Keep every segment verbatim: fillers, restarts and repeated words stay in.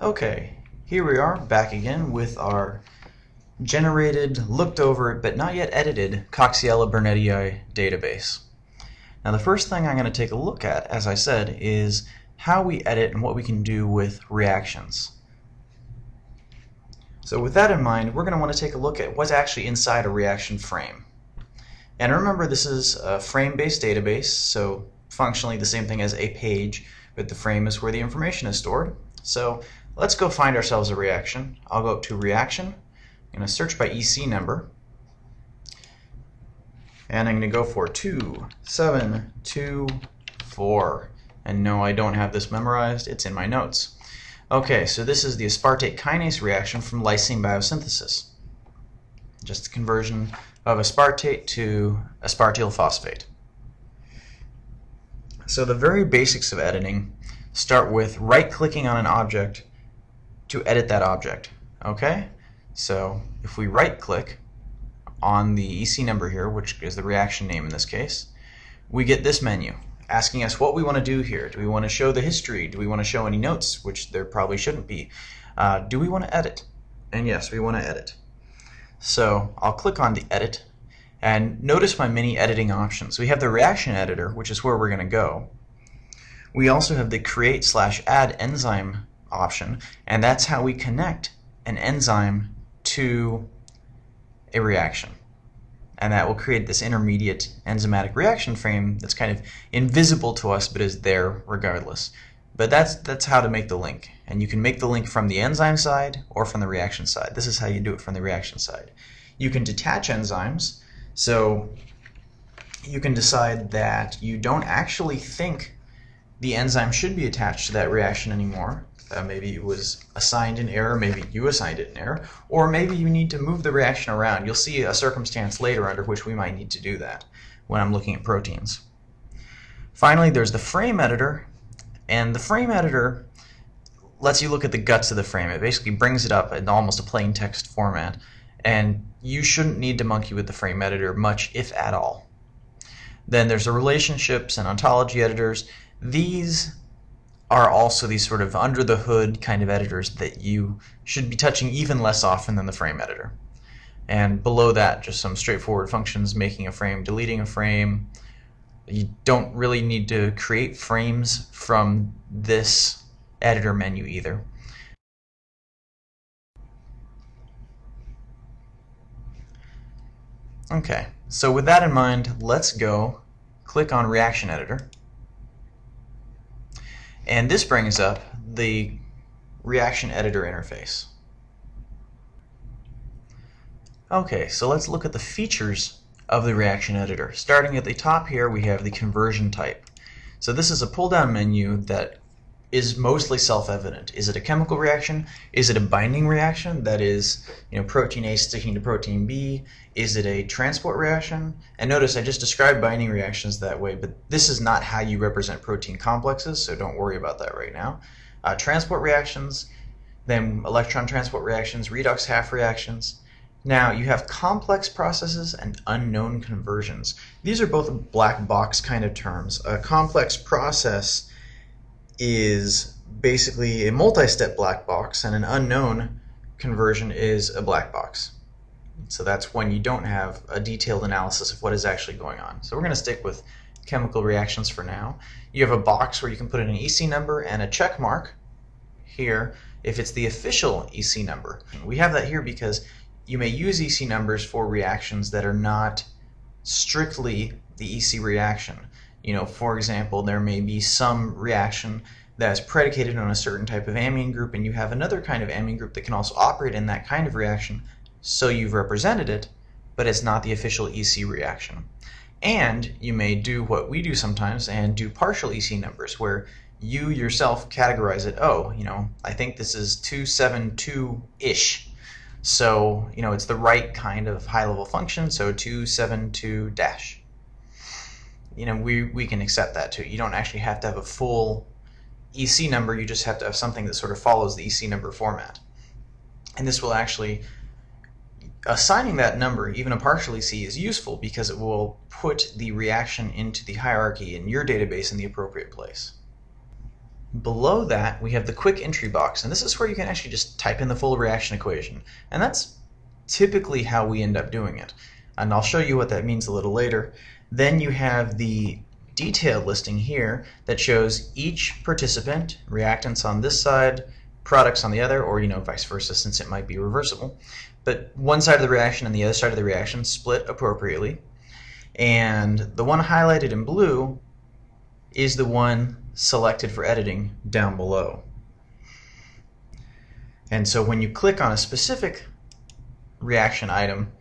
Okay, here we are back again with our generated, looked over, but not yet edited Coxiella burnetii database. Now the first thing I'm going to take a look at, as I said, is how we edit and what we can do with reactions. So with that in mind, we're going to want to take a look at what's actually inside a reaction frame. And remember, this is a frame-based database, so functionally the same thing as a page, but the frame is where the information is stored. So let's go find ourselves a reaction. I'll go up to reaction. I'm going to search by E C number, and I'm going to go for two seven two four. And no, I don't have this memorized. It's in my notes. Okay, so this is the aspartate kinase reaction from lysine biosynthesis. Just the conversion of aspartate to aspartyl phosphate. So the very basics of editing start with right-clicking on an object to edit that object. Okay? So if we right-click on the E C number here, which is the reaction name in this case, we get this menu asking us what we want to do here. Do we want to show the history? Do we want to show any notes, which there probably shouldn't be? Uh, do we want to edit? And yes, we want to edit. So I'll click on the edit, and notice my many editing options. We have the reaction editor, which is where we're going to go. We also have the create slash add enzyme option, and that's how we connect an enzyme to a reaction. And that will create this intermediate enzymatic reaction frame that's kind of invisible to us but is there regardless. But that's, that's how to make the link. And you can make the link from the enzyme side or from the reaction side. This is how you do it from the reaction side. You can detach enzymes, so you can decide that you don't actually think the enzyme should be attached to that reaction anymore. Uh, maybe it was assigned an error, maybe you assigned it an error, or maybe you need to move the reaction around. You'll see a circumstance later under which we might need to do that when I'm looking at proteins. Finally, there's the frame editor, and the frame editor lets you look at the guts of the frame. It basically brings it up in almost a plain text format, and you shouldn't need to monkey with the frame editor much, if at all. Then there's the relationships and ontology editors. These are also these sort of under the hood kind of editors that you should be touching even less often than the frame editor. And below that, just some straightforward functions: making a frame, deleting a frame. You don't really need to create frames from this editor menu either. Okay, so with that in mind, let's go click on Reaction Editor. And this brings up the reaction editor interface. Okay, so let's look at the features of the reaction editor. Starting at the top here, we have the conversion type. So this is a pull-down menu that is mostly self-evident. Is it a chemical reaction? Is it a binding reaction? That is, you know, protein A sticking to protein B. Is it a transport reaction? And notice I just described binding reactions that way, but this is not how you represent protein complexes, so don't worry about that right now. Uh, transport reactions, then electron transport reactions, redox half reactions. Now you have complex processes and unknown conversions. These are both black box kind of terms. A complex process is basically a multi-step black box, and an unknown conversion is a black box. So that's when you don't have a detailed analysis of what is actually going on. So we're going to stick with chemical reactions for now. You have a box where you can put in an E C number and a check mark here if it's the official E C number. We have that here because you may use E C numbers for reactions that are not strictly the E C reaction. You know, for example, there may be some reaction that's predicated on a certain type of amine group, and you have another kind of amine group that can also operate in that kind of reaction, so you've represented it, but it's not the official E C reaction. And you may do what we do sometimes and do partial E C numbers, where you yourself categorize it. Oh, you know, I think this is two seven two-ish. So, you know, it's the right kind of high-level function, so two seven two dash. You know, we, we can accept that too. You don't actually have to have a full E C number, you just have to have something that sort of follows the E C number format. And this will actually, assigning that number, even a partial E C, is useful because it will put the reaction into the hierarchy in your database in the appropriate place. Below that, we have the quick entry box, and this is where you can actually just type in the full reaction equation, and that's typically how we end up doing it, and I'll show you what that means a little later. Then you have the detailed listing here that shows each participant, reactants on this side, products on the other, or you know, vice versa, since it might be reversible, but one side of the reaction and the other side of the reaction split appropriately. And the one highlighted in blue is the one selected for editing down below. And so when you click on a specific reaction item,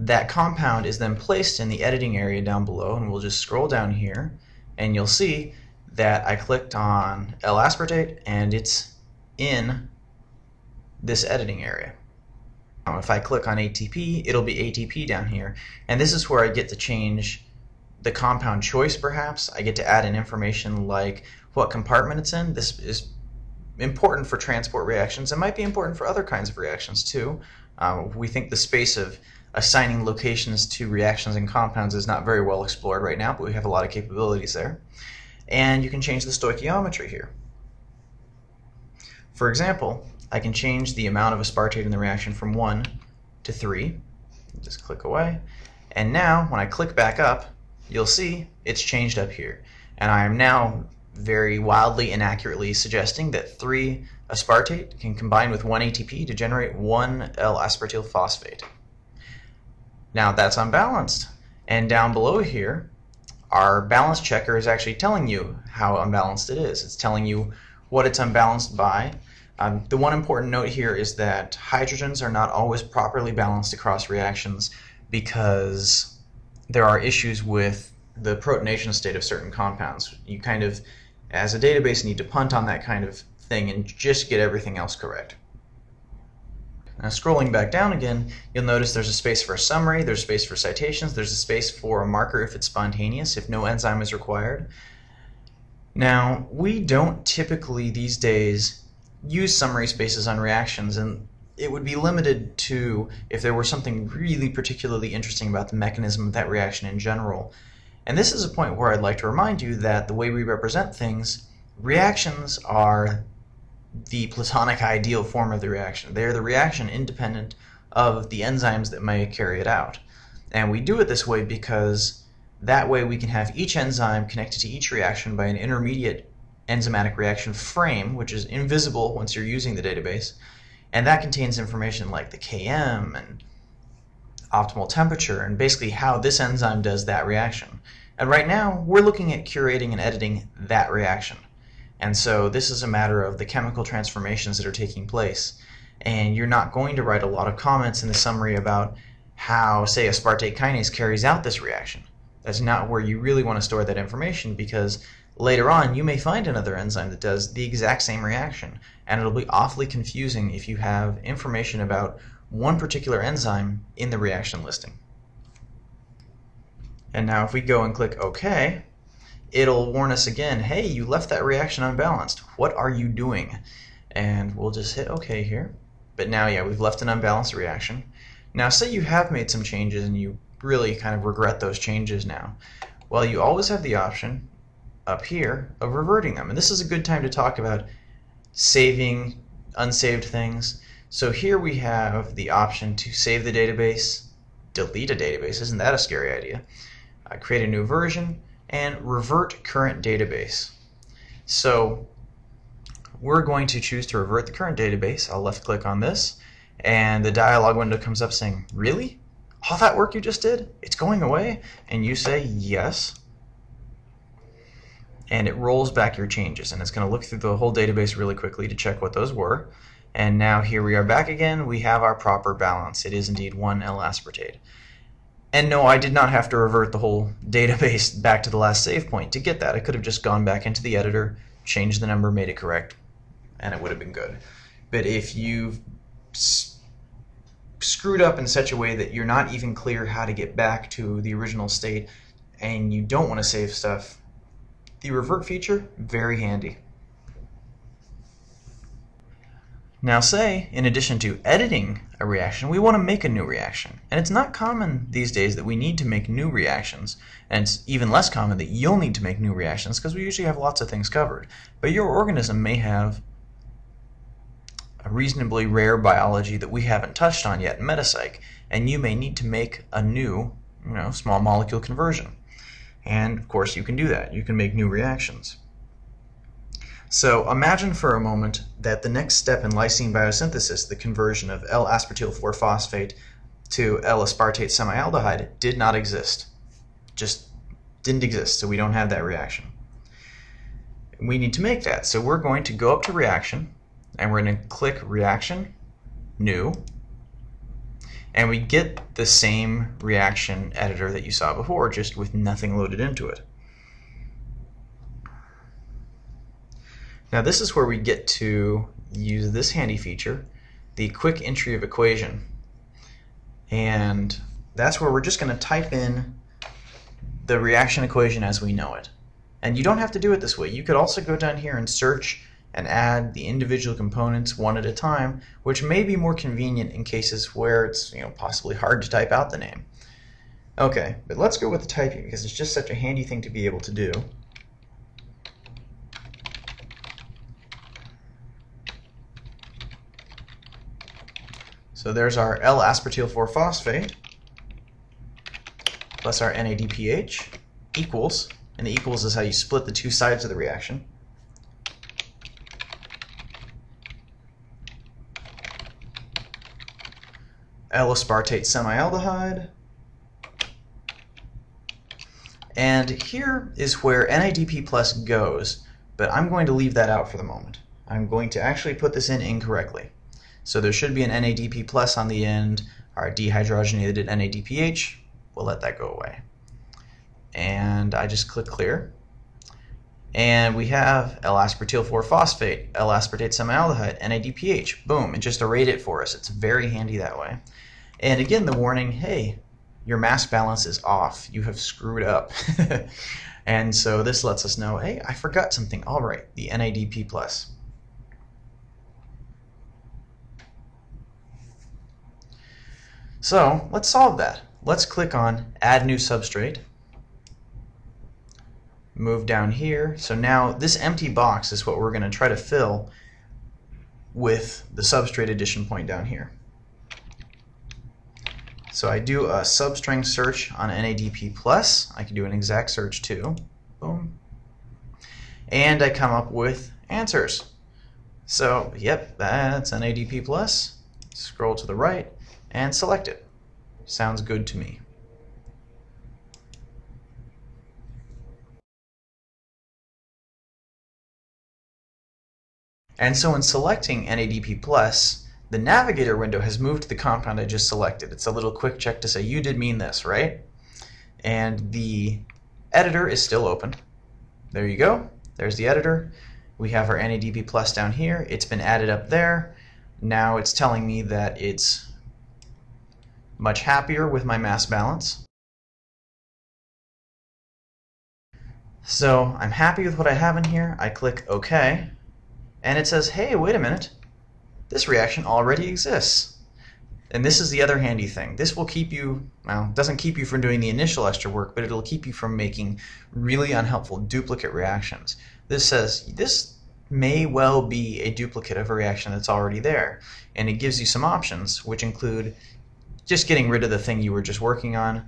that compound is then placed in the editing area down below, and we'll just scroll down here and you'll see that I clicked on L-aspartate and it's in this editing area. Now if I click on A T P, it'll be A T P down here, and this is where I get to change the compound choice. Perhaps I get to add in information like what compartment it's in. This is important for transport reactions. It might be important for other kinds of reactions too. Um, we think the space of assigning locations to reactions and compounds is not very well explored right now, but we have a lot of capabilities there. And you can change the stoichiometry here. For example, I can change the amount of aspartate in the reaction from one to three. Just click away. And now when I click back up, you'll see it's changed up here. And I am now very wildly and accurately suggesting that three aspartate can combine with one A T P to generate one L-aspartyl phosphate. Now that's unbalanced. And down below here, our balance checker is actually telling you how unbalanced it is. It's telling you what it's unbalanced by. Um, the one important note here is that hydrogens are not always properly balanced across reactions because there are issues with the protonation state of certain compounds. You kind of, as a database, need to punt on that kind of thing and just get everything else correct. Now scrolling back down again, you'll notice there's a space for a summary, there's space for citations, there's a space for a marker if it's spontaneous, if no enzyme is required. Now we don't typically these days use summary spaces on reactions, and it would be limited to if there were something really particularly interesting about the mechanism of that reaction in general. And this is a point where I'd like to remind you that the way we represent things, reactions are the Platonic ideal form of the reaction. They're the reaction independent of the enzymes that may carry it out. And we do it this way because that way we can have each enzyme connected to each reaction by an intermediate enzymatic reaction frame, which is invisible once you're using the database. And that contains information like the K M and optimal temperature and basically how this enzyme does that reaction. And right now we're looking at curating and editing that reaction. And so this is a matter of the chemical transformations that are taking place. And you're not going to write a lot of comments in the summary about how, say, aspartate kinase carries out this reaction. That's not where you really want to store that information, because later on you may find another enzyme that does the exact same reaction, and it'll be awfully confusing if you have information about one particular enzyme in the reaction listing. And now if we go and click OK, it'll warn us again, hey, you left that reaction unbalanced. What are you doing? And we'll just hit OK here. But now, yeah, we've left an unbalanced reaction. Now say you have made some changes and you really kind of regret those changes now. Well, you always have the option up here of reverting them. And this is a good time to talk about saving unsaved things. So here we have the option to save the database, delete a database, isn't that a scary idea? Uh, create a new version, and revert current database. So we're going to choose to revert the current database. I'll left click on this, and the dialog window comes up saying, really? All that work you just did? It's going away? And you say yes, and it rolls back your changes, and it's going to look through the whole database really quickly to check what those were. And now here we are back again. We have our proper balance. It is indeed one L-aspartate. And no, I did not have to revert the whole database back to the last save point to get that. I could have just gone back into the editor, changed the number, made it correct, and it would have been good. But if you've screwed up in such a way that you're not even clear how to get back to the original state and you don't want to save stuff, the revert feature, very handy. Now say, in addition to editing a reaction, we want to make a new reaction. And it's not common these days that we need to make new reactions. And it's even less common that you'll need to make new reactions because we usually have lots of things covered. But your organism may have a reasonably rare biology that we haven't touched on yet in MetaPsych, and you may need to make a new, you know, small molecule conversion. And of course you can do that. You can make new reactions. So imagine for a moment that the next step in lysine biosynthesis, the conversion of L acetyl four phosphate to L aspartate semialdehyde, did not exist. Just didn't exist, so we don't have that reaction. We need to make that. So we're going to go up to reaction, and we're going to click reaction, new, and we get the same reaction editor that you saw before, just with nothing loaded into it. Now this is where we get to use this handy feature, the quick entry of equation. And that's where we're just going to type in the reaction equation as we know it. And you don't have to do it this way. You could also go down here and search and add the individual components one at a time, which may be more convenient in cases where it's, you know, possibly hard to type out the name. Okay, but let's go with the typing because it's just such a handy thing to be able to do. So there's our L acetyl four phosphate plus our N A D P H equals, and the equals is how you split the two sides of the reaction. L aspartate semialdehyde. And here is where N A D P plus goes, but I'm going to leave that out for the moment. I'm going to actually put this in incorrectly. So there should be an N A D P plus on the end, our dehydrogenated N A D P H. We'll let that go away. And I just click clear. And we have L acetyl four phosphate, L aspartate semialdehyde, N A D P H. Boom, it just arrayed it for us. It's very handy that way. And again, the warning, hey, your mass balance is off. You have screwed up. And so this lets us know, hey, I forgot something. All right, the N A D P plus. So let's solve that. Let's click on Add New Substrate. Move down here. So now this empty box is what we're going to try to fill with the substrate addition point down here. So I do a substring search on N A D P plus. I can do an exact search too. Boom. And I come up with answers. So yep, that's N A D P plus. Scroll to the right and select it. Sounds good to me. And so in selecting N A D P plus, the navigator window has moved to the compound I just selected. It's a little quick check to say, you did mean this, right? And the editor is still open. There you go. There's the editor. We have our N A D P plus down here. It's been added up there. Now it's telling me that it's much happier with my mass balance. So I'm happy with what I have in here. I click OK. And it says, hey, wait a minute, this reaction already exists. And this is the other handy thing. This will keep you, well, doesn't keep you from doing the initial extra work, but it'll keep you from making really unhelpful duplicate reactions. This says, this may well be a duplicate of a reaction that's already there. And it gives you some options, which include just getting rid of the thing you were just working on,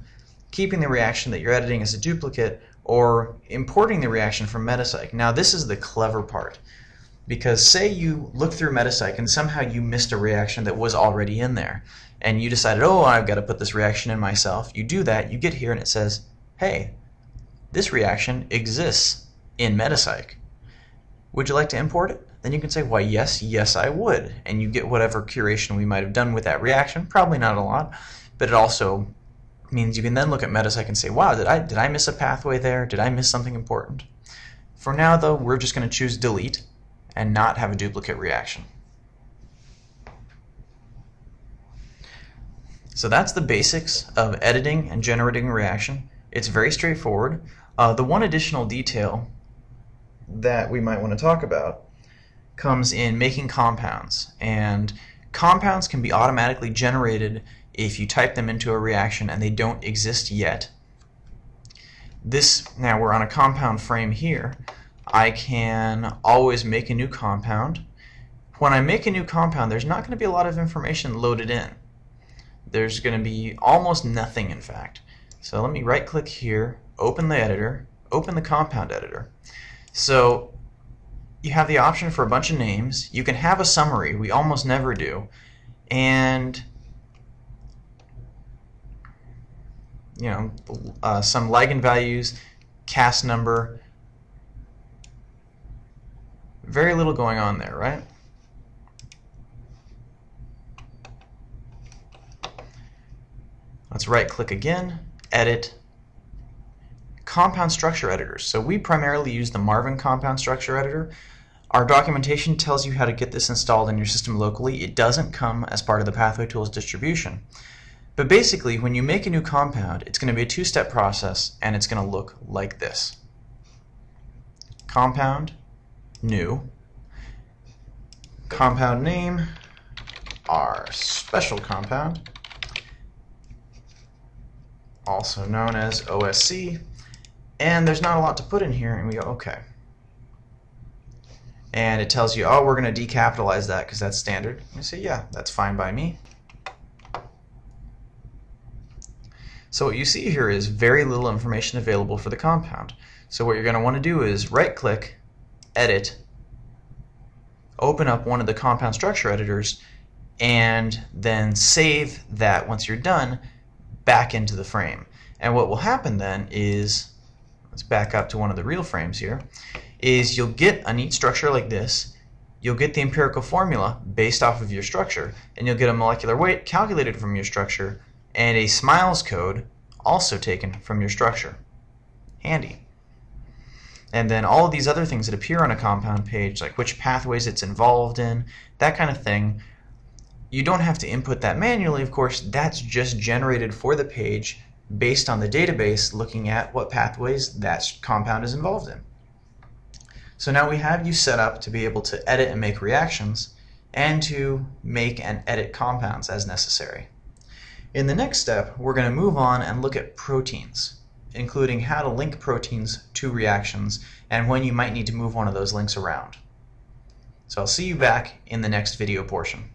keeping the reaction that you're editing as a duplicate, or importing the reaction from MetaPsych. Now, this is the clever part. Because say you look through MetaPsych and somehow you missed a reaction that was already in there and you decided, oh, I've got to put this reaction in myself. You do that, you get here and it says, hey, this reaction exists in MetaPsych. Would you like to import it? Then you can say, why, yes, yes, I would. And you get whatever curation we might have done with that reaction, probably not a lot, but it also means you can then look at MetaPsych and say, wow, did I, did I miss a pathway there? Did I miss something important? For now, though, we're just going to choose delete and not have a duplicate reaction. So that's the basics of editing and generating a reaction. It's very straightforward. Uh, the one additional detail that we might want to talk about comes in making compounds, and compounds can be automatically generated if you type them into a reaction and they don't exist yet. This, now we're on a compound frame here. I can always make a new compound. When I make a new compound, there's not going to be a lot of information loaded in. There's going to be almost nothing, in fact. So let me right click here, open the editor, open the compound editor. So you have the option for a bunch of names. You can have a summary, we almost never do, and you know, uh, some eigenvalues, cast number. Very little going on there, right? Let's right click again, edit, compound structure editors. So we primarily use the Marvin compound structure editor. Our documentation tells you how to get this installed in your system locally. It doesn't come as part of the Pathway Tools distribution. But basically, when you make a new compound, it's going to be a two-step process, and it's going to look like this. Compound, new, compound name, our special compound, also known as O S C, and there's not a lot to put in here, and we go, okay. And it tells you, oh, we're going to decapitalize that because that's standard. And you say, yeah, that's fine by me. So what you see here is very little information available for the compound. So what you're going to want to do is right-click, edit, open up one of the compound structure editors, and then save that once you're done back into the frame. And what will happen then is, let's back up to one of the real frames here, is you'll get a neat structure like this. You'll get the empirical formula based off of your structure, and you'll get a molecular weight calculated from your structure, and a Smiles code also taken from your structure. Handy. And then all of these other things that appear on a compound page, like which pathways it's involved in, that kind of thing, you don't have to input that manually, of course. That's just generated for the page based on the database looking at what pathways that compound is involved in. So now we have you set up to be able to edit and make reactions, and to make and edit compounds as necessary. In the next step, we're going to move on and look at proteins, including how to link proteins to reactions and when you might need to move one of those links around. So I'll see you back in the next video portion.